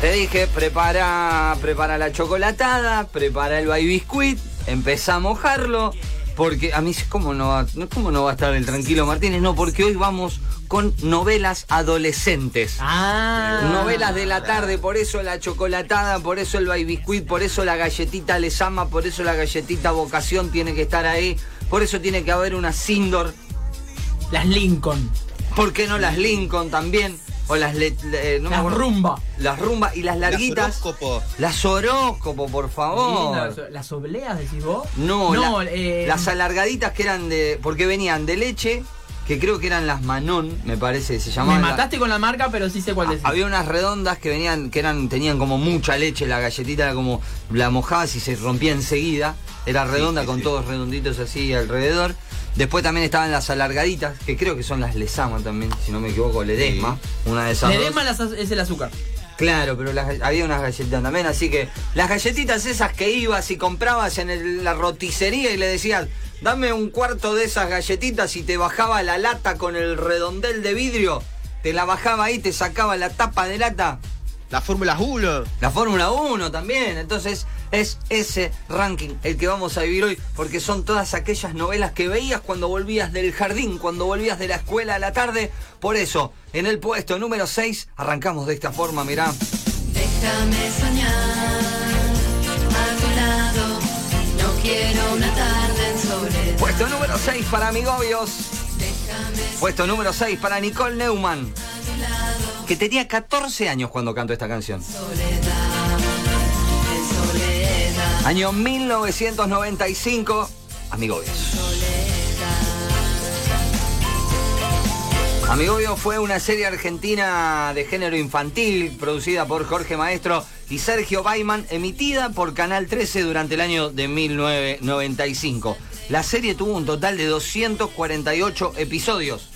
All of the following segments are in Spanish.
Te dije, prepara la chocolatada, prepara el baby biscuit, empezá a mojarlo, porque a mí ¿cómo no va a estar el Tranquilo Martínez? No, porque hoy vamos con novelas adolescentes. Ah, novelas de la tarde, por eso la chocolatada, por eso el baby biscuit, por eso la galletita Les Ama, por eso la galletita Vocación tiene que estar ahí, por eso tiene que haber una Sindor. Las Lincoln. ¿Por qué no las Lincoln también? O las rumba. Las rumba y las larguitas. Las horóscopo. Las horóscopo, por favor. Sí, las obleas, decís vos. No las alargaditas que eran de... Porque venían de leche, que creo que eran las Manon, me parece que se llamaban. Me mataste con la marca, pero sí sé cuál decís. Había unas redondas que venían, que eran, tenían como mucha leche, la galletita era como... La mojabas y se rompía enseguida. Era redonda, sí. Todos redonditos así alrededor. Después también estaban las alargaditas, que creo que son las Lesama también, si no me equivoco, Ledesma, una de esas. Ledesma es el azúcar. Claro, pero había unas galletitas también, así que las galletitas esas que ibas y comprabas en la roticería y le decías, dame un cuarto de esas galletitas y te bajaba la lata con el redondel de vidrio, te la bajaba ahí, te sacaba la tapa de lata. La Fórmula 1. La Fórmula 1 también. Entonces es ese ranking el que vamos a vivir hoy, porque son todas aquellas novelas que veías cuando volvías del jardín, cuando volvías de la escuela a la tarde. Por eso, en el puesto número 6, arrancamos de esta forma, mirá. Déjame soñar a tu lado, no quiero una tarde en soledad. Puesto número 6 para Amigovios. Puesto número 6 para Nicole Neumann, que tenía 14 años cuando cantó esta canción. Año 1995, Amigovios. Amigovios fue una serie argentina de género infantil producida por Jorge Maestro y Sergio Baiman, emitida por Canal 13 durante el año de 1995. La serie tuvo un total de 248 episodios.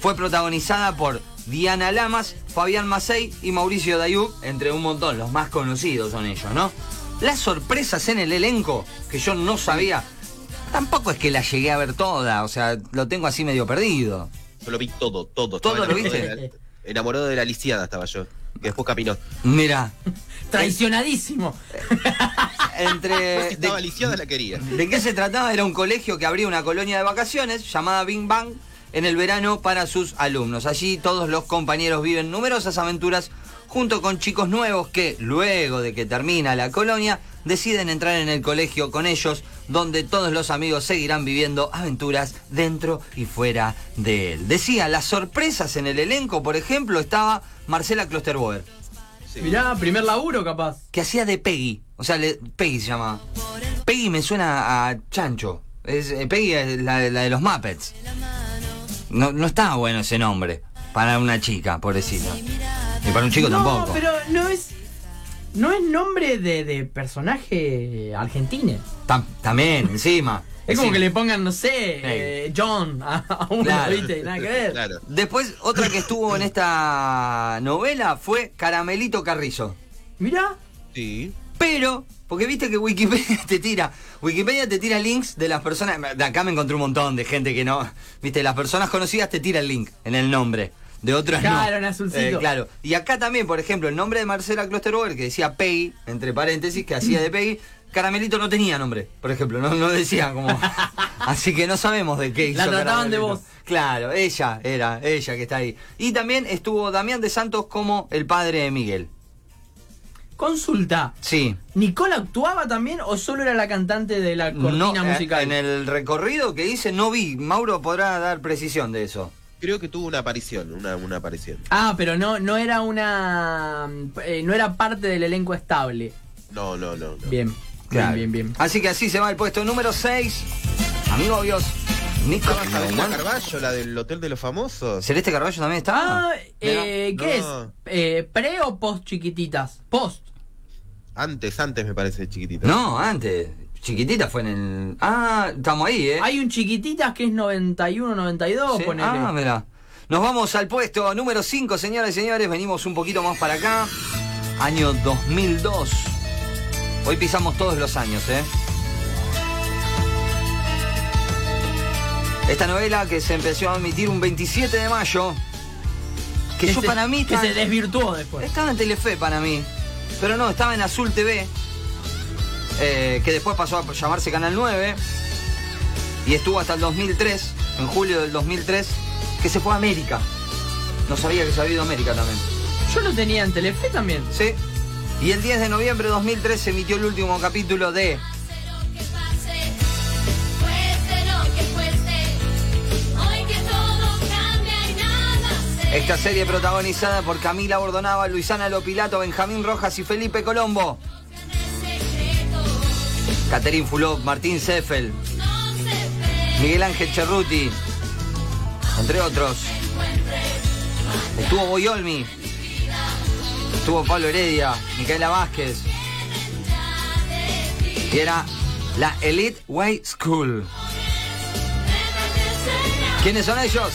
Fue protagonizada por Diana Lamas, Fabián Macei y Mauricio Dayú, entre un montón, los más conocidos son ellos, ¿no? Las sorpresas en el elenco, que yo no sabía, tampoco es que las llegué a ver todas, o sea, lo tengo así medio perdido. Yo lo vi todo. ¿Todo lo viste? Enamorado de la lisiada estaba yo, que después caminó. Mirá. Traicionadísimo. Estaba lisiada, la quería. ¿De qué se trataba? Era un colegio que abría una colonia de vacaciones llamada Bing Bang en el verano para sus alumnos. Allí todos los compañeros viven numerosas aventuras junto con chicos nuevos que, luego de que termina la colonia, deciden entrar en el colegio con ellos, donde todos los amigos seguirán viviendo aventuras dentro y fuera de él. Decía, las sorpresas en el elenco, por ejemplo, estaba Marcela Klosterboer. Sí. Mirá, primer laburo capaz. Que hacía de Peggy, o sea, Peggy se llamaba. Peggy me suena a chancho. Peggy es la de los Muppets. No estaba bueno ese nombre para una chica, pobrecita. Y para un chico tampoco. No, pero no es nombre de personaje argentino. También, encima. Es como que le pongan, no sé, John a uno, claro. ¿Viste? Nada que ver. Claro. Después, otra que estuvo en esta novela fue Caramelito Carrizo. Mirá. Sí. Pero, porque viste que Wikipedia te tira links de las personas. De acá me encontré un montón de gente que no. Viste, las personas conocidas te tira el link en el nombre. De otras no. Claro, en azulcito. Claro. Y acá también, por ejemplo, el nombre de Marcela Klosterboer, que decía Peggy, entre paréntesis, que hacía de Peggy. Caramelito no tenía nombre, por ejemplo, no decía como. Así que no sabemos de qué hizo. La trataban de vos. Claro, ella era, ella que está ahí. Y también estuvo Damián de Santos como el padre de Miguel. Consulta. Sí. ¿Nicola actuaba también o solo era la cantante de la cortina musical? En el recorrido que hice no vi. Mauro podrá dar precisión de eso. Creo que tuvo una aparición, una aparición. Ah, pero no era una... no era parte del elenco estable. No. Bien, claro. Bien. Así que así se va el puesto número 6. Amigovios. Nicolás Carballo, la del Hotel de los Famosos. ¿Celeste Carballo también está? ¿Qué es? ¿Pre o post Chiquititas? Post. Antes me parece Chiquititas. No, antes. Chiquititas fue en el... Ah, estamos ahí, ¿eh? Hay un Chiquititas que es 91, 92, ¿sí? Ponele. Ah, mirá. Nos vamos al puesto número 5, señoras y señores. Venimos un poquito más para acá. Año 2002. Hoy pisamos todos los años, ¿eh? Esta novela que se empezó a emitir un 27 de mayo. Que yo para mí... Que se desvirtuó después. Estaba en Telefe para mí. Pero no, estaba en Azul TV, que después pasó a llamarse Canal 9 y estuvo hasta el 2003, en julio del 2003, que se fue a América. No sabía que se había ido a América también. Yo lo tenía en Telefe también. Sí. Y el 10 de noviembre de 2003 se emitió el último capítulo de... Esta serie protagonizada por Camila Bordonaba, Luisana Lopilato, Benjamín Rojas y Felipe Colombo. Caterín Fulop, Martín Seffel, Miguel Ángel Cerruti, entre otros. Estuvo Boyolmi, estuvo Pablo Heredia, Micaela Vázquez. Y era la Elite Way School. ¿Quiénes son ellos?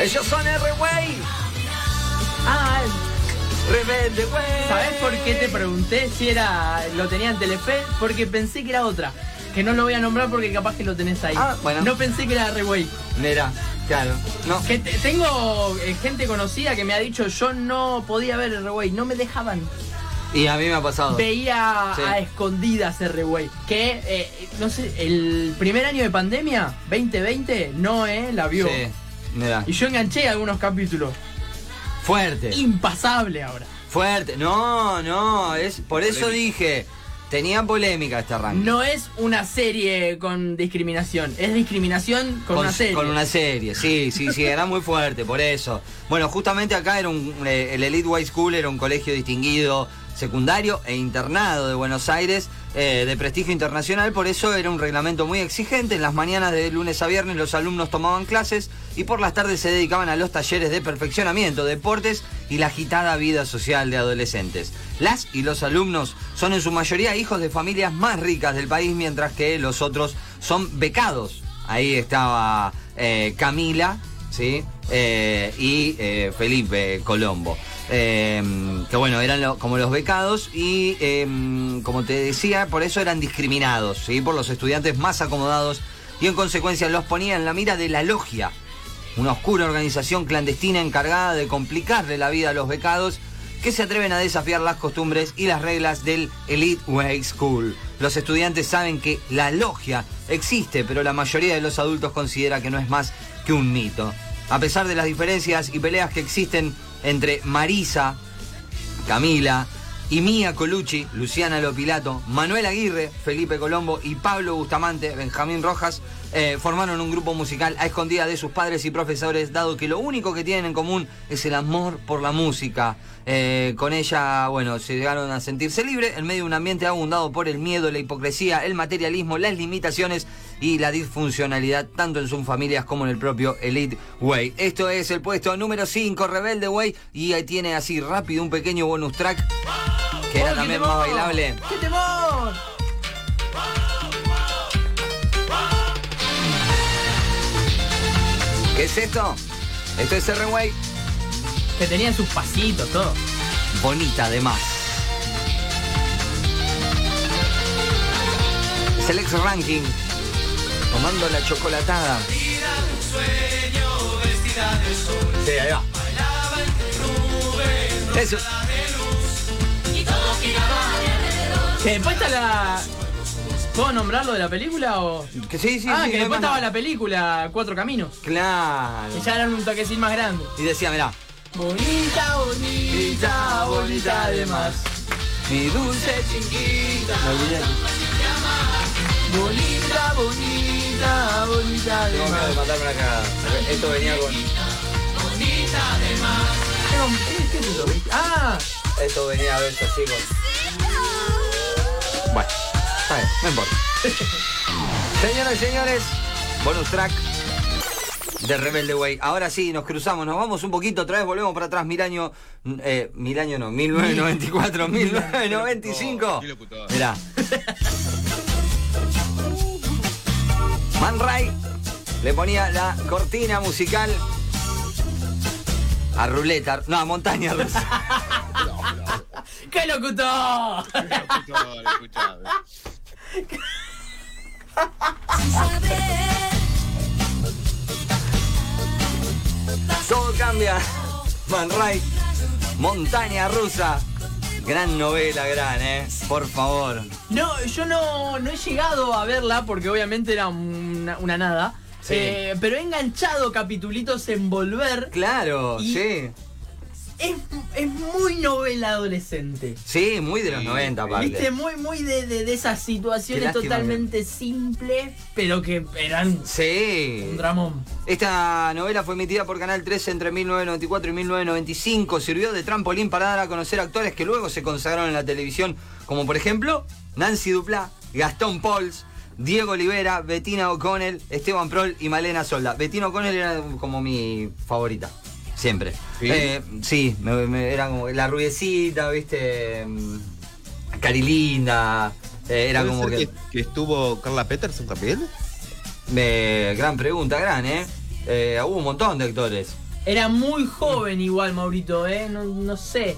Ellos son R-Way. Ah, Rebelde Way. ¿Sabés por qué te pregunté si era lo tenía en Telefe? Porque pensé que era otra. Que no lo voy a nombrar porque capaz que lo tenés ahí. Ah, bueno. No pensé que era R-Way. Mira, claro. No. Que tengo gente conocida que me ha dicho yo no podía ver R-Way, no me dejaban. Y a mí me ha pasado. Veía sí. A escondidas R-Way. Que, no sé, el primer año de pandemia, 2020, Noé la vio. Sí. Mirá. Y yo enganché algunos capítulos. Fuerte. Impasable ahora. Fuerte. No, no. Es por eso polémica. Dije, tenía polémica este ranking. No es una serie con discriminación. Es discriminación con una serie. Con una serie, sí, sí, sí. Era muy fuerte, por eso. Bueno, justamente acá era el Elite Way School era un colegio distinguido secundario e internado de Buenos Aires, de prestigio internacional, por eso era un reglamento muy exigente. En las mañanas de lunes a viernes los alumnos tomaban clases y por las tardes se dedicaban a los talleres de perfeccionamiento, deportes y la agitada vida social de adolescentes. Las y los alumnos son en su mayoría hijos de familias más ricas del país, mientras que los otros son becados. Ahí estaba Camila, ¿sí? Y Felipe Colombo. Que bueno, eran como los becados y como te decía, por eso eran discriminados, ¿sí? Por los estudiantes más acomodados y en consecuencia los ponía en la mira de la logia, una oscura organización clandestina encargada de complicarle la vida a los becados que se atreven a desafiar las costumbres y las reglas del Elite Way School. Los estudiantes saben que la logia existe, pero la mayoría de los adultos considera que no es más que un mito. A pesar de las diferencias y peleas que existen entre Marisa, Camila y Mía Colucci, Luciana Lopilato, Manuel Aguirre, Felipe Colombo y Pablo Bustamante, Benjamín Rojas, formaron un grupo musical a escondidas de sus padres y profesores, dado que lo único que tienen en común es el amor por la música. Con ella, bueno, se llegaron a sentirse libres en medio de un ambiente abundado por el miedo, la hipocresía, el materialismo, las limitaciones y la disfuncionalidad, tanto en sus familias como en el propio Elite Way. Esto es el puesto número 5, Rebelde Way, y ahí tiene así rápido un pequeño bonus track que era también más bailable. ¡Qué temor! ¿Qué es esto? Esto es R-Way. Que tenían sus pasitos, todo. Bonita, además. Es el ex-ranking. Tomando la chocolatada. Sí, ahí va. Eso. Que después está la... ¿Puedo nombrarlo de la película o...? Que sí, sí, ah, sí, que después estaba la película Cuatro Caminos. Claro. Que ya eran un toquecín más grande. Y decía, mirá. Bonita, bonita, bonita además. Mi dulce chiquita. Bonita, bonita, bonita además. No, de matarme la cagada. Esto venía con... Bonita además. ¿Qué es eso? Ah. Esto venía a ver así con... Bueno, está bien, no importa. Señoras y señores, bonus track de Rebelde Way. Ahora sí, nos cruzamos, nos vamos un poquito otra vez, volvemos para atrás, mil año no, 1994, 1995. Mirá. Man Ray le ponía la cortina musical a Ruleta, no, a Montaña Rusa. ¡Qué locutor! ¡Qué locutor! Escuchame. Todo cambia. Man Ray, Montaña Rusa. Gran novela, por favor. No, yo no he llegado a verla porque obviamente era una nada. Sí. Pero he enganchado capitulitos en Volver. Claro, sí. Es muy novela adolescente. Sí, muy de los 90 aparte. Viste, muy de esas situaciones totalmente simples, pero que eran un dramón. Esta novela fue emitida por Canal 13 entre 1994 y 1995. Sirvió de trampolín para dar a conocer actores que luego se consagraron en la televisión, como por ejemplo Nancy Duplá, Gastón Pauls, Diego Olivera, Bettina O'Connell, Esteban Prol y Malena Solda. Bettina O'Connell era como mi favorita. Siempre. Sí, era como la rubiecita, viste, carilinda, era como que estuvo Carla Peterson también. Gran pregunta, hubo un montón de actores. Era muy joven igual, Maurito, no sé.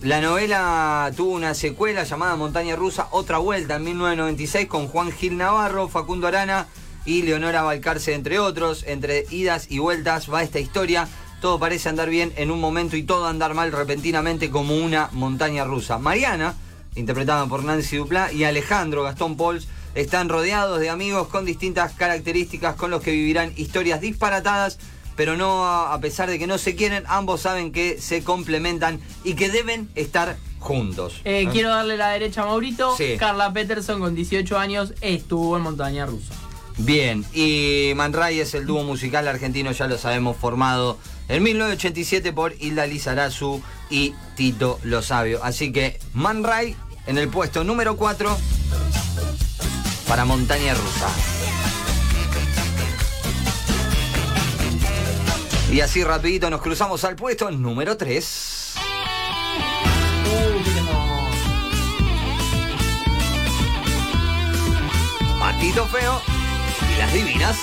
La novela tuvo una secuela llamada Montaña Rusa, Otra Vuelta, en 1996, con Juan Gil Navarro, Facundo Arana y Leonora Balcarce, entre otros. Entre idas y vueltas va esta historia. Todo parece andar bien en un momento y todo andar mal repentinamente, como una montaña rusa. Mariana, interpretada por Nancy Duplá, y Alejandro, Gastón Pauls, están rodeados de amigos con distintas características con los que vivirán historias disparatadas, pero no, a pesar de que no se quieren, ambos saben que se complementan y que deben estar juntos. Quiero darle la derecha a Maurito. Sí. Carla Peterson, con 18 años, estuvo en Montaña Rusa. Bien, y Man Ray es el dúo musical argentino, ya lo sabemos, formado en 1987 por Hilda Lizarazu y Tito Lo Sabio. Así que Man Ray en el puesto número 4 para Montaña Rusa. Y así rapidito nos cruzamos al puesto número 3. Patito Feo y las Divinas.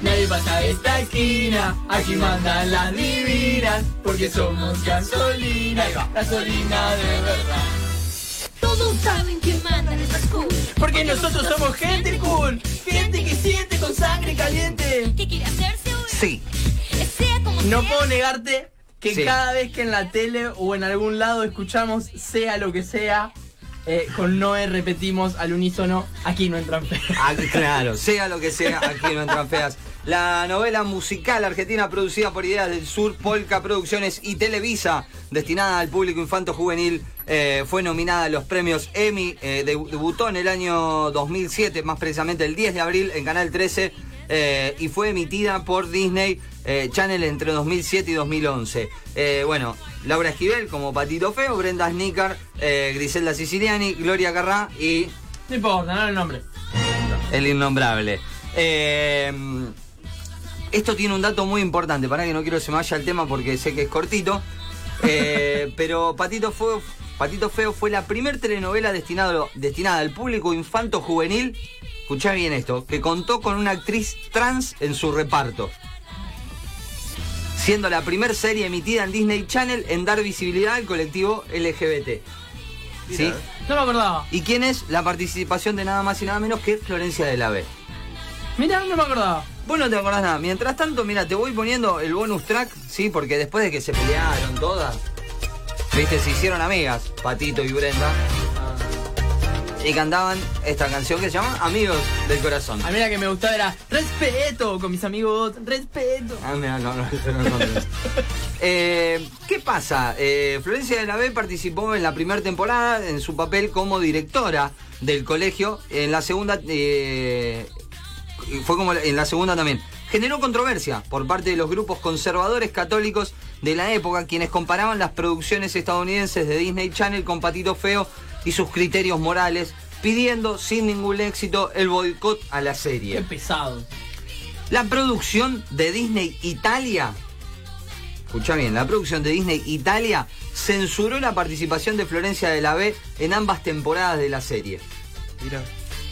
Nadie pasa esta esquina, aquí mandan las divinas, porque somos gasolina, gasolina de verdad. Todos saben que mandan estas cool, porque nosotros somos gente cool, gente que siente con sangre caliente, que quiere hacerse oír. Sí. No puedo negarte que cada vez que en la tele o en algún lado escuchamos Sea Lo Que Sea, con Noé repetimos al unísono: aquí no entran feas. Claro, Sea Lo Que Sea, aquí no entran feas. La novela musical argentina producida por Ideas del Sur, Polka Producciones y Televisa, destinada al público infanto-juvenil, fue nominada a los premios Emmy. Debutó en el año 2007, más precisamente el 10 de abril en Canal 13, y fue emitida por Disney Channel entre 2007 y 2011. Bueno, Laura Esquivel como Patito Feo, Brenda Snicker, Griselda Siciliani, Gloria Carrá y... No importa, no el nombre. El innombrable. Esto tiene un dato muy importante, para que no quiero se me vaya el tema porque sé que es cortito. Pero Patito Feo fue la primer telenovela destinada al público infanto-juvenil, escuchá bien esto, que contó con una actriz trans en su reparto, siendo la primer serie emitida en Disney Channel en dar visibilidad al colectivo LGBT. ¿Sí? No me acordaba. ¿Y quién es? La participación de nada más y nada menos que Florencia de la V. Mirá, no me acordaba. Vos no te acordás nada. Mientras tanto, mirá, te voy poniendo el bonus track, ¿sí? Porque después de que se pelearon todas, viste, se hicieron amigas, Patito y Brenda, y cantaban esta canción que se llama Amigos del Corazón. A mí la que me gustaba era Respeto, con mis amigos, respeto. Ah, mira, no. ¿Qué pasa? Florencia de la B participó en la primera temporada en su papel como directora del colegio. En la segunda también. Generó controversia por parte de los grupos conservadores católicos de la época, quienes comparaban las producciones estadounidenses de Disney Channel con Patito Feo y sus criterios morales, pidiendo sin ningún éxito el boicot a la serie. Qué pesado. La producción de Disney Italia, escuchá bien, la producción de Disney Italia censuró la participación de Florencia de la V en ambas temporadas de la serie. Mirá.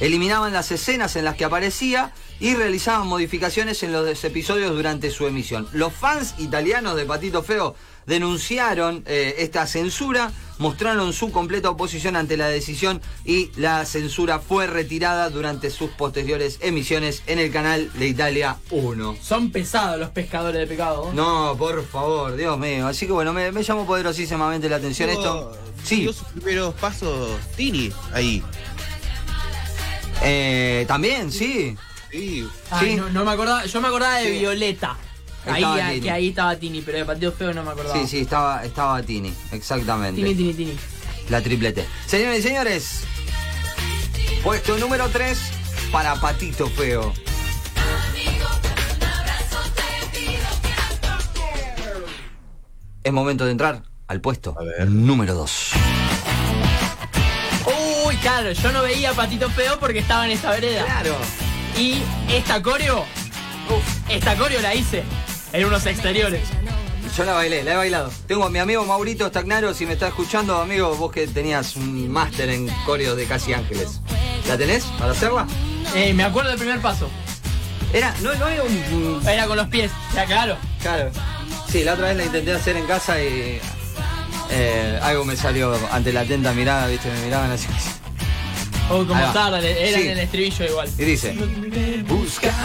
Eliminaban las escenas en las que aparecía y realizaban modificaciones en los episodios durante su emisión. Los fans italianos de Patito Feo denunciaron esta censura, mostraron su completa oposición ante la decisión y la censura fue retirada durante sus posteriores emisiones en el canal de Italia 1. Son pesados los pescadores de pecado. No, por favor, Dios mío. Así que bueno, me llamó poderosísimamente la atención esto. Sí. Dio sus primeros pasos Tini ahí. También, sí. Sí. Ay, sí. No me acordaba, yo me acordaba de sí. Violeta. Ahí, que ahí estaba Tini, pero de Patito Feo no me acordaba. Sí, estaba Tini, exactamente. Tini. La triple T. Señores y señores, puesto número 3 para Patito Feo. Es momento de entrar al puesto número 2. Uy, claro, yo no veía a Patito Feo porque estaba en esa vereda. Claro. Y esta coreo, la hice. En unos exteriores. Yo la bailé, la he bailado. Tengo a mi amigo Maurito Stagnaro, si me está escuchando, amigo, vos que tenías un máster en coreos de Casi Ángeles. ¿La tenés para hacerla? Me acuerdo del primer paso. Era un... Era con los pies, ya claro. Claro. Sí, la otra vez la intenté hacer en casa y... algo me salió ante la atenta mirada, viste, me miraban así. Oh, como tarda, era sí. En el estribillo igual. Y dice... Buscas...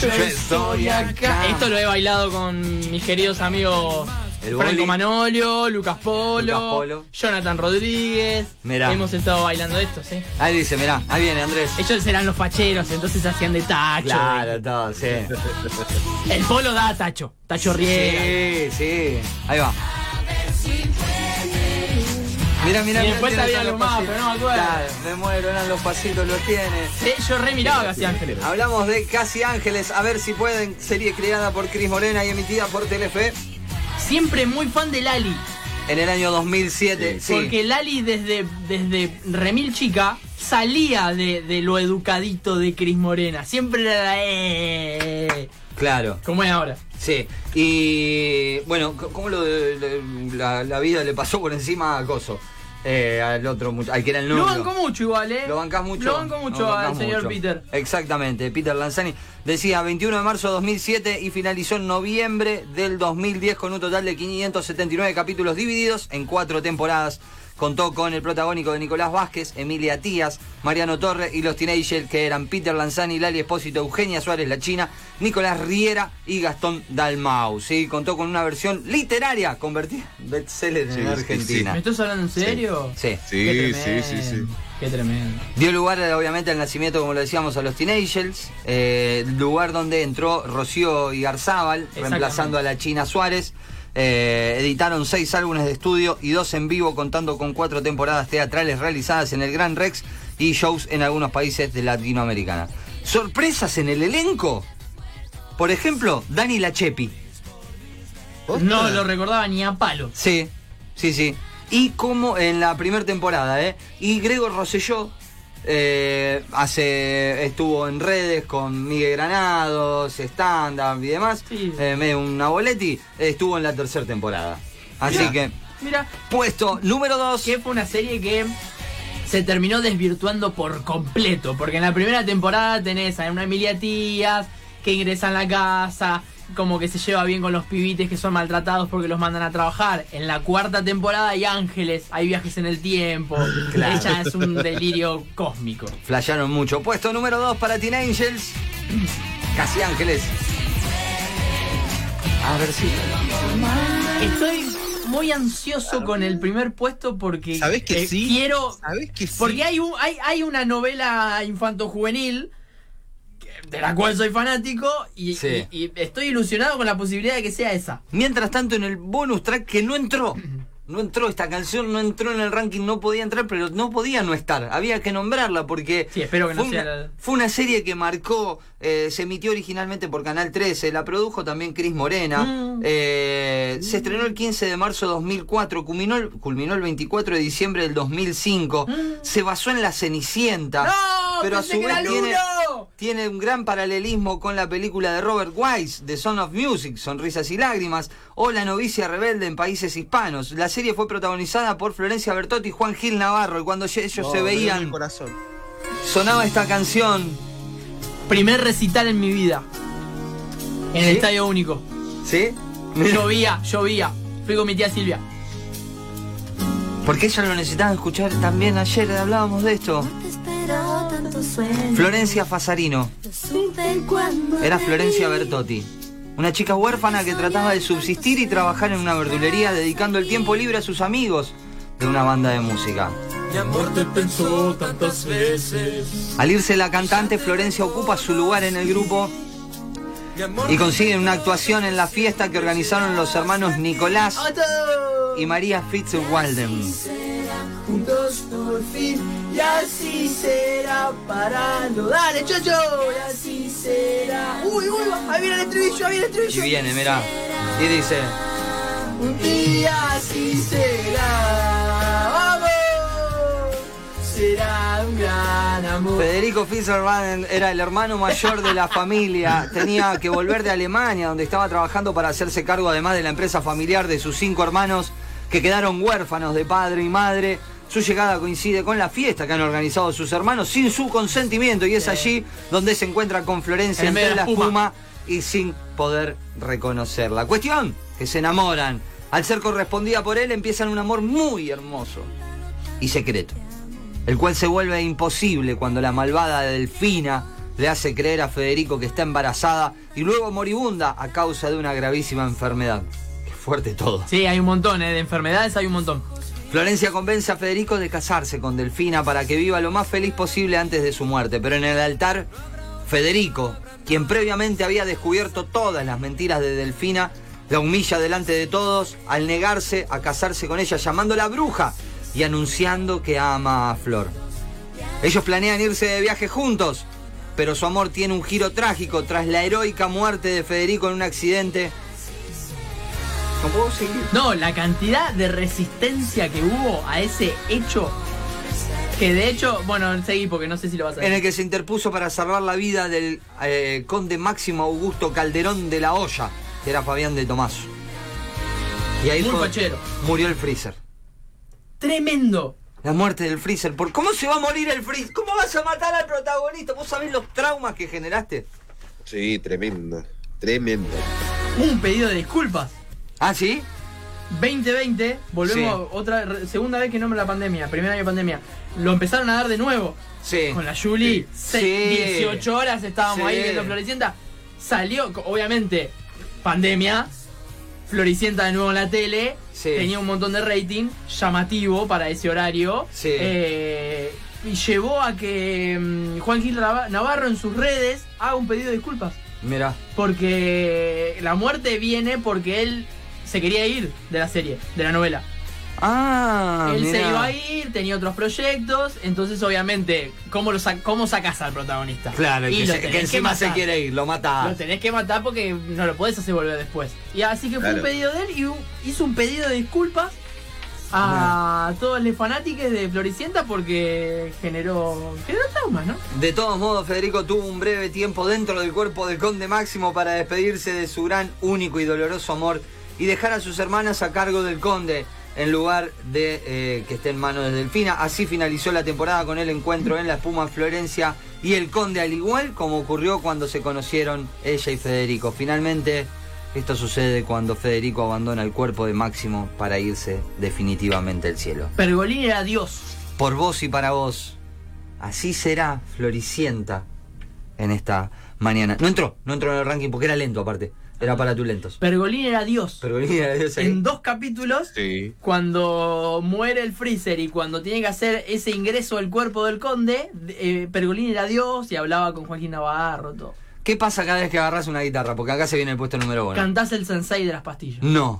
Yo estoy acá. Esto lo he bailado con mis queridos amigos Franco Manolio, Lucas Polo. Jonathan Rodríguez. Mirá. Hemos estado bailando esto, ¿sí? Ahí dice, mirá, ahí viene Andrés. Ellos eran los facheros, entonces hacían de tacho. Claro, todo, sí. El Polo da tacho riega. Sí. Ahí va. Mirá, y después había algo más, pero no me acuerdo. Claro, me muero, eran los pasitos, los tiene. Sí, yo re miraba Casi Ángeles. Hablamos de Casi Ángeles, a ver si pueden. Serie creada por Cris Morena y emitida por Telefe. Siempre muy fan de Lali. En el año 2007, sí. Porque Lali desde remil chica salía de lo educadito de Cris Morena. Siempre era la... Claro. Como es ahora. Sí. Y bueno, ¿cómo la vida le pasó por encima a Coso? Al otro, al que era el novio. Lo banco mucho igual, ¿eh? Lo bancás mucho. Lo banco mucho al señor Peter. Exactamente, Peter Lanzani. Decía 21 de marzo de 2007 y finalizó en noviembre del 2010 con un total de 579 capítulos divididos en 4 temporadas. Contó con el protagónico de Nicolás Vázquez, Emilia Tías, Mariano Torre y los teenagers que eran Peter Lanzani, Lali Espósito, Eugenia Suárez, La China, Nicolás Riera y Gastón Dalmau. Sí, contó con una versión literaria convertida en bestseller en Argentina. Sí. ¿Me estás hablando en serio? Sí. Qué tremendo. Dio lugar, obviamente, al nacimiento, como lo decíamos, a los teenagers, lugar donde entró Rocío Igarzábal, reemplazando a La China Suárez. Editaron 6 álbumes de estudio y 2 en vivo, contando con 4 temporadas teatrales realizadas en el Gran Rex y shows en algunos países de Latinoamérica. ¿Sorpresas en el elenco? Por ejemplo, Dani Lachepi. No lo recordaba ni a palo. Sí. Y como en la primera temporada, y Gregor Rosselló estuvo en redes con Miguel Granados, stand-up y demás, medio una boletti, estuvo en la tercera temporada. Así que, puesto número 2. Que fue una serie que se terminó desvirtuando por completo, porque en la primera temporada tenés a una Emilia Tías que ingresa en la casa, como que se lleva bien con los pibites que son maltratados porque los mandan a trabajar. En la cuarta temporada hay ángeles, hay viajes en el tiempo. Claro. Ella es un delirio cósmico. Flasharon mucho. Puesto número 2 para Teen Angels. Casi Ángeles. A ver si... Estoy muy ansioso con el primer puesto porque... ¿Sabés que sí? Quiero... ¿Sabés que sí? Porque hay una novela infanto-juvenil... de la cual soy fanático y estoy ilusionado con la posibilidad de que sea esa. Mientras tanto, en el bonus track que no entró esta canción, no entró en el ranking, no podía entrar, pero no podía no estar. Había que nombrarla porque fue una serie que marcó, se emitió originalmente por Canal 13, la produjo también Cris Morena, se estrenó el 15 de marzo de 2004, culminó el 24 de diciembre del 2005, se basó en La Cenicienta, pero a su vez tiene un gran paralelismo con la película de Robert Wise, The Sound of Music, Sonrisas y Lágrimas, o La Novicia Rebelde en Países Hispanos. La serie fue protagonizada por Florencia Bertotti y Juan Gil Navarro, y cuando ellos se veían, sonaba esta canción. Primer recital en mi vida. En el Estadio Único. ¿Sí? Llovía. Fui con mi tía Silvia. Porque ella lo necesitaba escuchar también. Ayer hablábamos de esto. Florencia Fasarino. Era Florencia Bertotti. Una chica huérfana que trataba de subsistir y trabajar en una verdulería, dedicando el tiempo libre a sus amigos de una banda de música. Mi amor te pensó tantas veces. Al irse la cantante, Florencia ocupa su lugar en el grupo y consiguen una actuación en la fiesta que organizaron los hermanos Nicolás y María Fitzwalden. Juntos por fin, y así será para no. ¡Dale, chocho! Y así será. ¡Uy! Ahí viene el estribillo. Y viene, mirá. Y dice: un día así será. ¡Vamos! Será un gran amor. Federico Fitzgerald era el hermano mayor de la familia. Tenía que volver de Alemania, donde estaba trabajando, para hacerse cargo, además de la empresa familiar, de sus 5 hermanos que quedaron huérfanos de padre y madre. Su llegada coincide con la fiesta que han organizado sus hermanos sin su consentimiento, y es allí donde se encuentra con Florencia entre la espuma y sin poder reconocerla. Cuestión que se enamoran. Al ser correspondida por él, empiezan un amor muy hermoso y secreto, el cual se vuelve imposible cuando la malvada Delfina le hace creer a Federico que está embarazada y luego moribunda a causa de una gravísima enfermedad. Qué fuerte todo. Sí, hay un montón, de enfermedades hay un montón. Florencia convence a Federico de casarse con Delfina para que viva lo más feliz posible antes de su muerte, pero en el altar, Federico, quien previamente había descubierto todas las mentiras de Delfina, la humilla delante de todos al negarse a casarse con ella, llamándola bruja y anunciando que ama a Flor. Ellos planean irse de viaje juntos, pero su amor tiene un giro trágico tras la heroica muerte de Federico en un accidente. ¿No puedo seguir? No, la cantidad de resistencia que hubo a ese hecho, que de hecho, bueno, seguí porque no sé si lo vas a decir. En el que se interpuso para salvar la vida del conde Máximo Augusto Calderón de la Hoya, que era Fabián de Tomás. Y ahí murió el Freezer. Tremendo. La muerte del Freezer. ¿Por cómo se va a morir el Freezer? ¿Cómo vas a matar al protagonista? ¿Vos sabés los traumas que generaste? Sí, tremendo. Un pedido de disculpas. ¿Ah, sí? 2020, volvemos otra segunda vez que nombra la pandemia, primer año de pandemia. Lo empezaron a dar de nuevo. Sí. Con la Julie, 18 horas estábamos ahí viendo Floricienta. Salió, obviamente, pandemia. Floricienta de nuevo en la tele, tenía un montón de rating llamativo para ese horario, y llevó a que Juan Gil Navarro en sus redes haga un pedido de disculpas. Mirá. Porque la muerte viene porque él se quería ir de la serie, de la novela. Ah, él se iba a ir, tenía otros proyectos, entonces obviamente, ¿cómo sacás al protagonista? Claro, y que encima se quiere ir, lo matás. Lo tenés que matar porque no lo podés hacer volver después. Y así que fue un pedido de él y hizo un pedido de disculpas a todos los fanáticos de Floricienta porque generó traumas, ¿no? De todos modos, Federico tuvo un breve tiempo dentro del cuerpo del conde Máximo para despedirse de su gran, único y doloroso amor y dejar a sus hermanas a cargo del conde, en lugar de que esté en manos de Delfina. Así finalizó la temporada con el encuentro en la espuma Florencia y el conde, al igual como ocurrió cuando se conocieron ella y Federico. Finalmente, esto sucede cuando Federico abandona el cuerpo de Máximo para irse definitivamente al cielo. Pergolini era Dios. Por vos y para vos. Así será Floricienta en esta mañana. No entró en el ranking porque era lento aparte. Era para tu lentos. Pergolini era Dios. En 2 capítulos, cuando muere el Freezer y cuando tiene que hacer ese ingreso al cuerpo del conde, Pergolini era Dios y hablaba con Joaquín Navarro, todo. ¿Qué pasa cada vez que agarras una guitarra? Porque acá se viene el puesto número 1. ¿Cantás el sensei de las pastillas? No.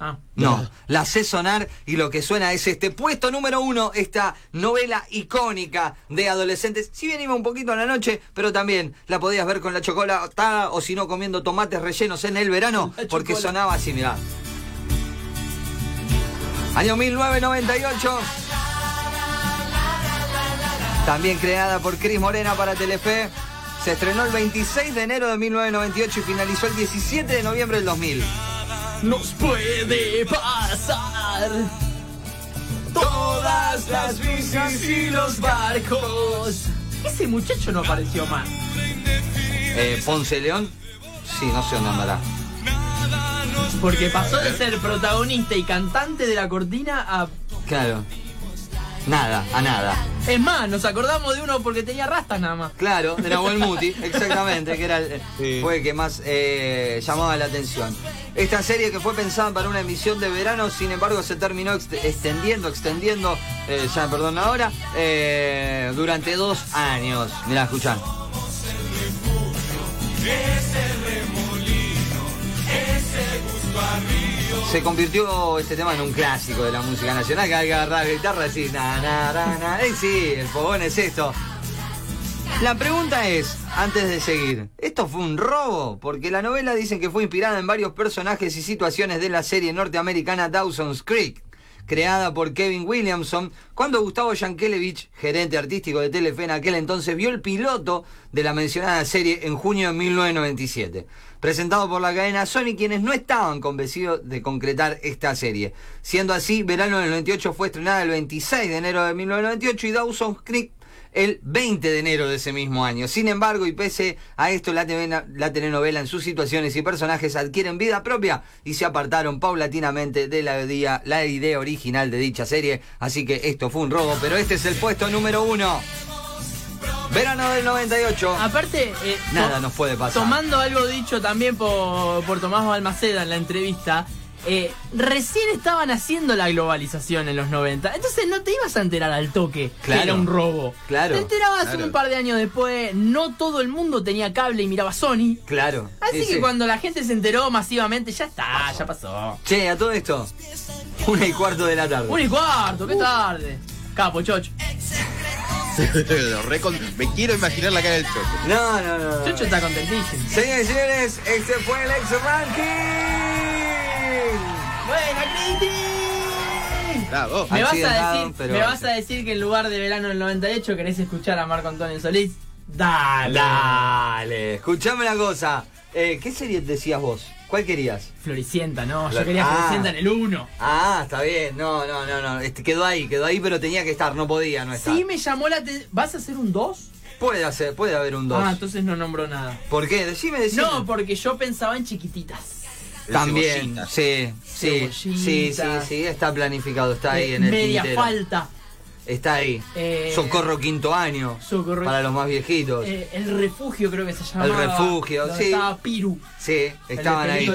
La sé sonar y lo que suena es este puesto número 1, esta novela icónica de adolescentes. Si bien iba un poquito a la noche, pero también la podías ver con la chocolatada o si no comiendo tomates rellenos en el verano, porque sonaba así, mirá. Año 1998. También creada por Cris Morena para Telefe. Se estrenó el 26 de enero de 1998 y finalizó el 17 de noviembre del 2000. Nos puede pasar todas las bicis y los barcos. Ese muchacho no apareció más. Ponce León, sí, no sé dónde andará. Porque pasó de ser protagonista y cantante de la cortina a... Claro. Nada, a nada. Es más, nos acordamos de uno porque tenía rastas nada más. Claro, de Nahuel Muti, exactamente, que era el, sí, fue el que más llamaba la atención. Esta serie que fue pensada para una emisión de verano, sin embargo se terminó extendiendo, ya perdón ahora, durante 2 años. Mirá, escuchá. Se convirtió este tema en un clásico de la música nacional, que hay que agarrar la guitarra y decir na, na, na, na. Sí, el fogón es esto. La pregunta es, antes de seguir, ¿esto fue un robo? Porque la novela dicen que fue inspirada en varios personajes y situaciones de la serie norteamericana Dawson's Creek, creada por Kevin Williamson, cuando Gustavo Yankelevich, gerente artístico de Telefe en aquel entonces, vio el piloto de la mencionada serie en junio de 1997, presentado por la cadena Sony, quienes no estaban convencidos de concretar esta serie. Siendo así, Verano del 98 fue estrenada el 26 de enero de 1998 y Dawson's Creek el 20 de enero de ese mismo año. Sin embargo, y pese a esto, la telenovela en sus situaciones y personajes adquieren vida propia y se apartaron paulatinamente de la idea original de dicha serie. Así que esto fue un robo, pero este es el puesto número 1. Verano del 98. Aparte, nada nos puede pasar. Tomando algo dicho también por Tomás Balmaceda en la entrevista, recién estaban haciendo la globalización en los 90. Entonces no te ibas a enterar al toque, claro, que era un robo. Claro, te enterabas, claro, un par de años después. No todo el mundo tenía cable y miraba Sony. Claro. Así que cuando la gente se enteró masivamente, ya está, pasó, ya pasó. Che, a todo esto, 1:15 de la tarde. 1:15, qué tarde. Capo, Chocho. Me quiero imaginar la cara del Chocho. No. Chocho está contentísimo. Señores y señores, este fue el Ex Ranking. ¡Buena, Cristi! Bravo. ¿Me vas a decir que en lugar de Verano del 98 querés escuchar a Marco Antonio Solís? Dale. Escuchame una cosa. ¿Qué serie decías vos? ¿Cuál querías? Floricienta, no. Yo quería Floricienta en el 1. Ah, está bien. No. Quedó ahí, pero tenía que estar. No podía no estar. Sí, me llamó la atención. ¿Vas a hacer un 2? Puede haber un 2. Ah, entonces no nombró nada. ¿Por qué? Decime. No, porque yo pensaba en Chiquititas. También, sí, está planificado, está ahí en el media tintero. Falta. Está ahí. Socorro quinto año, para los más viejitos. El refugio creo que se llamaba. El refugio, sí. Estaba Piru. Sí, estaban ahí.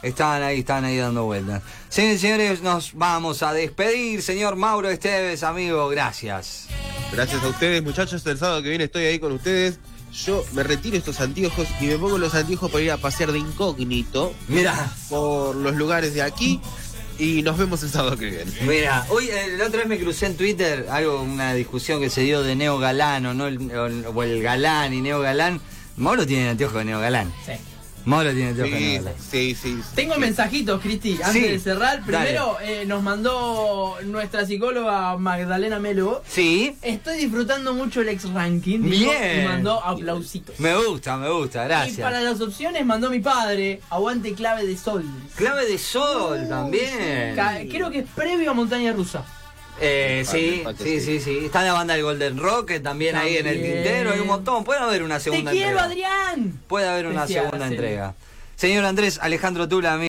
Estaban ahí dando vueltas. Señores, nos vamos a despedir. Señor Mauro Esteves, amigo, gracias. Gracias a ustedes, muchachos. El sábado que viene estoy ahí con ustedes. Yo me retiro estos anteojos y me pongo los anteojos para ir a pasear de incógnito. Mirá, por los lugares de aquí. Y nos vemos el sábado que viene. Mirá, hoy la otra vez me crucé en Twitter una discusión que se dio de Neo Galán o el Galán y Neo Galán. Mauro tiene anteojos de Neo Galán. Sí. Mauro tiene anteojos de Neo Galán. Sí. Tengo mensajitos, Cristi, antes de cerrar. Primero nos mandó nuestra psicóloga Magdalena Melo. Sí. Estoy disfrutando mucho el Ex Ranking. Bien. Y mandó aplausitos. Me gusta, gracias. Y para las opciones mandó mi padre, aguante Clave de Sol. Clave de Sol también. Sí. Creo que es previo a Montaña Rusa. Sí. Está la banda del Golden Rocket también. Ahí en el tintero. Hay un montón. Puede haber una segunda entrega. ¡Te quiero, Adrián! Puede haber una segunda entrega. Señor Andrés Alejandro Tula, amigo.